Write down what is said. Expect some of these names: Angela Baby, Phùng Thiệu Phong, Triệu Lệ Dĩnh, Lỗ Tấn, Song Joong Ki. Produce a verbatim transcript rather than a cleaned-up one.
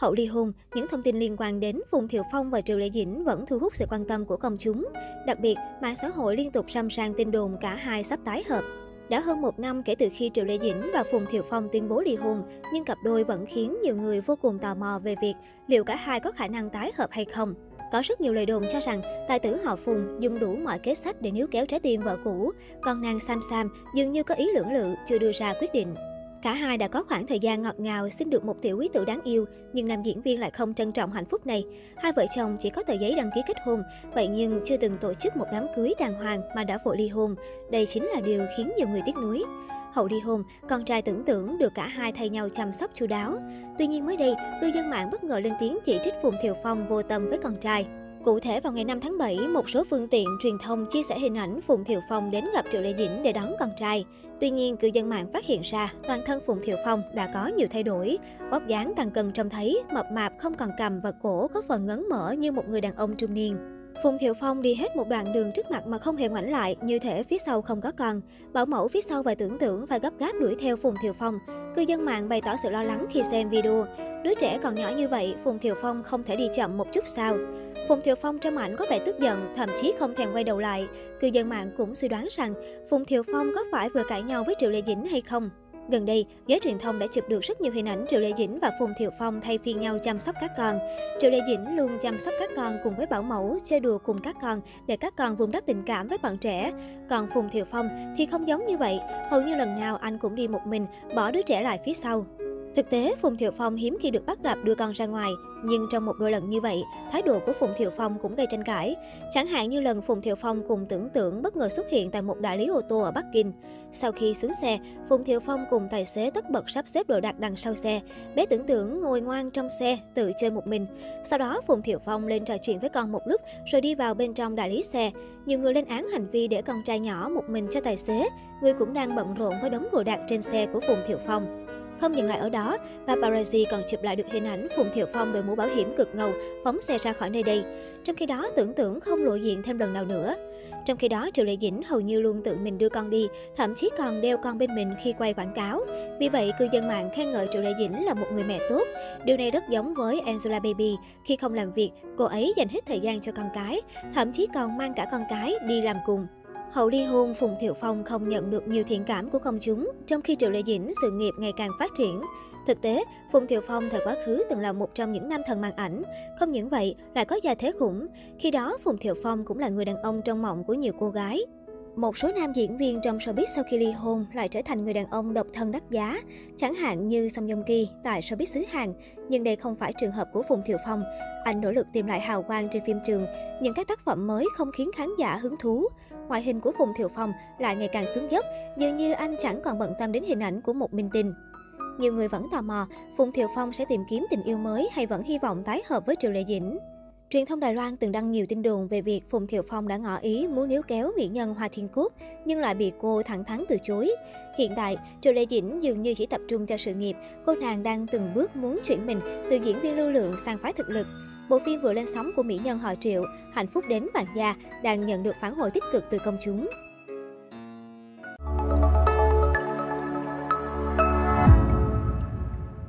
Hậu ly hôn, những thông tin liên quan đến Phùng Thiệu Phong và Triệu Lệ Dĩnh vẫn thu hút sự quan tâm của công chúng. Đặc biệt, mạng xã hội liên tục râm ran tin đồn cả hai sắp tái hợp. Đã hơn một năm kể từ khi Triệu Lệ Dĩnh và Phùng Thiệu Phong tuyên bố ly hôn, nhưng cặp đôi vẫn khiến nhiều người vô cùng tò mò về việc liệu cả hai có khả năng tái hợp hay không. Có rất nhiều lời đồn cho rằng tài tử họ Phùng dùng đủ mọi kế sách để níu kéo trái tim vợ cũ, còn nàng Sam Sam dường như có ý lưỡng lự, chưa đưa ra quyết định. Cả hai đã có khoảng thời gian ngọt ngào xin được một tiểu quý tử đáng yêu, nhưng nam diễn viên lại không trân trọng hạnh phúc này. Hai vợ chồng chỉ có tờ giấy đăng ký kết hôn, vậy nhưng chưa từng tổ chức một đám cưới đàng hoàng mà đã vội ly hôn. Đây chính là điều khiến nhiều người tiếc nuối. Hậu ly hôn, con trai tưởng tưởng được cả hai thay nhau chăm sóc chu đáo. Tuy nhiên mới đây, cư dân mạng bất ngờ lên tiếng chỉ trích Phùng Thiệu Phong vô tâm với con trai. Cụ thể, vào ngày năm tháng bảy, một số phương tiện truyền thông chia sẻ hình ảnh Phùng Thiệu Phong đến gặp Triệu Lệ Dĩnh để đón con trai. Tuy nhiên, cư dân mạng phát hiện ra toàn thân Phùng Thiệu Phong đã có nhiều thay đổi. Vóc dáng tăng cân trông thấy, mập mạp, không còn cằm và cổ có phần ngấn mở như một người đàn ông trung niên. Phùng Thiệu Phong đi hết một đoạn đường trước mặt mà không hề ngoảnh lại, như thể phía sau không có con. Bảo mẫu phía sau và tưởng tượng phải gấp gáp đuổi theo Phùng Thiệu Phong. Cư dân mạng bày tỏ sự lo lắng khi xem video. Đứa trẻ còn nhỏ như vậy, Phùng Thiệu Phong không thể đi chậm một chút sao? Phùng Thiệu Phong trong ảnh có vẻ tức giận, thậm chí không thèm quay đầu lại. Cư dân mạng cũng suy đoán rằng Phùng Thiệu Phong có phải vừa cãi nhau với Triệu Lệ Dĩnh hay không. Gần đây, giới truyền thông đã chụp được rất nhiều hình ảnh Triệu Lệ Dĩnh và Phùng Thiệu Phong thay phiên nhau chăm sóc các con. Triệu Lệ Dĩnh luôn chăm sóc các con cùng với bảo mẫu, chơi đùa cùng các con để các con vun đắp tình cảm với bạn trẻ. Còn Phùng Thiệu Phong thì không giống như vậy, hầu như lần nào anh cũng đi một mình, bỏ đứa trẻ lại phía sau. Thực tế, Phùng Thiệu Phong hiếm khi được bắt gặp đưa con ra ngoài, nhưng trong một đôi lần như vậy, thái độ của Phùng Thiệu Phong cũng gây tranh cãi. Chẳng hạn như lần Phùng Thiệu Phong cùng tưởng tượng bất ngờ xuất hiện tại một đại lý ô tô ở Bắc Kinh. Sau khi xuống xe, Phùng Thiệu Phong cùng tài xế tất bật sắp xếp đồ đạc đằng sau xe. Bé tưởng tượng ngồi ngoan trong xe, tự chơi một mình. Sau đó, Phùng Thiệu Phong lên trò chuyện với con một lúc rồi đi vào bên trong đại lý xe. Nhiều người lên án hành vi để con trai nhỏ một mình cho tài xế, người cũng đang bận rộn với đống đồ đạc trên xe của Phùng Thiệu Phong. Không dừng lại ở đó, paparazzi còn chụp lại được hình ảnh Phùng Thiệu Phong đội mũ bảo hiểm cực ngầu phóng xe ra khỏi nơi đây. Trong khi đó, tưởng tượng không lộ diện thêm lần nào nữa. Trong khi đó, Triệu Lệ Dĩnh hầu như luôn tự mình đưa con đi, thậm chí còn đeo con bên mình khi quay quảng cáo. Vì vậy, cư dân mạng khen ngợi Triệu Lệ Dĩnh là một người mẹ tốt. Điều này rất giống với Angela Baby. Khi không làm việc, cô ấy dành hết thời gian cho con cái, thậm chí còn mang cả con cái đi làm cùng. Hậu ly hôn, Phùng Thiệu Phong không nhận được nhiều thiện cảm của công chúng, trong khi Triệu Lệ Dĩnh sự nghiệp ngày càng phát triển. Thực tế, Phùng Thiệu Phong thời quá khứ từng là một trong những nam thần màn ảnh. Không những vậy, lại có gia thế khủng. Khi đó, Phùng Thiệu Phong cũng là người đàn ông trong mộng của nhiều cô gái. Một số nam diễn viên trong showbiz sau khi ly hôn lại trở thành người đàn ông độc thân đắt giá, chẳng hạn như Song Joong Ki tại showbiz xứ Hàn. Nhưng đây không phải trường hợp của Phùng Thiệu Phong. Anh nỗ lực tìm lại hào quang trên phim trường, nhưng các tác phẩm mới không khiến khán giả hứng thú. Ngoại hình của Phùng Thiệu Phong lại ngày càng xuống dốc, dường như anh chẳng còn bận tâm đến hình ảnh của một minh tinh. Nhiều người vẫn tò mò, Phùng Thiệu Phong sẽ tìm kiếm tình yêu mới hay vẫn hy vọng tái hợp với Triệu Lệ Dĩnh. Truyền thông Đài Loan từng đăng nhiều tin đồn về việc Phùng Thiệu Phong đã ngỏ ý muốn níu kéo mỹ nhân Hoa Thiên Cúc, nhưng lại bị cô thẳng thắn từ chối. Hiện tại, Triệu Lệ Dĩnh dường như chỉ tập trung cho sự nghiệp. Cô nàng đang từng bước muốn chuyển mình từ diễn viên lưu lượng sang phái thực lực. Bộ phim vừa lên sóng của mỹ nhân họ Triệu, Hạnh phúc đến bạn già, đang nhận được phản hồi tích cực từ công chúng.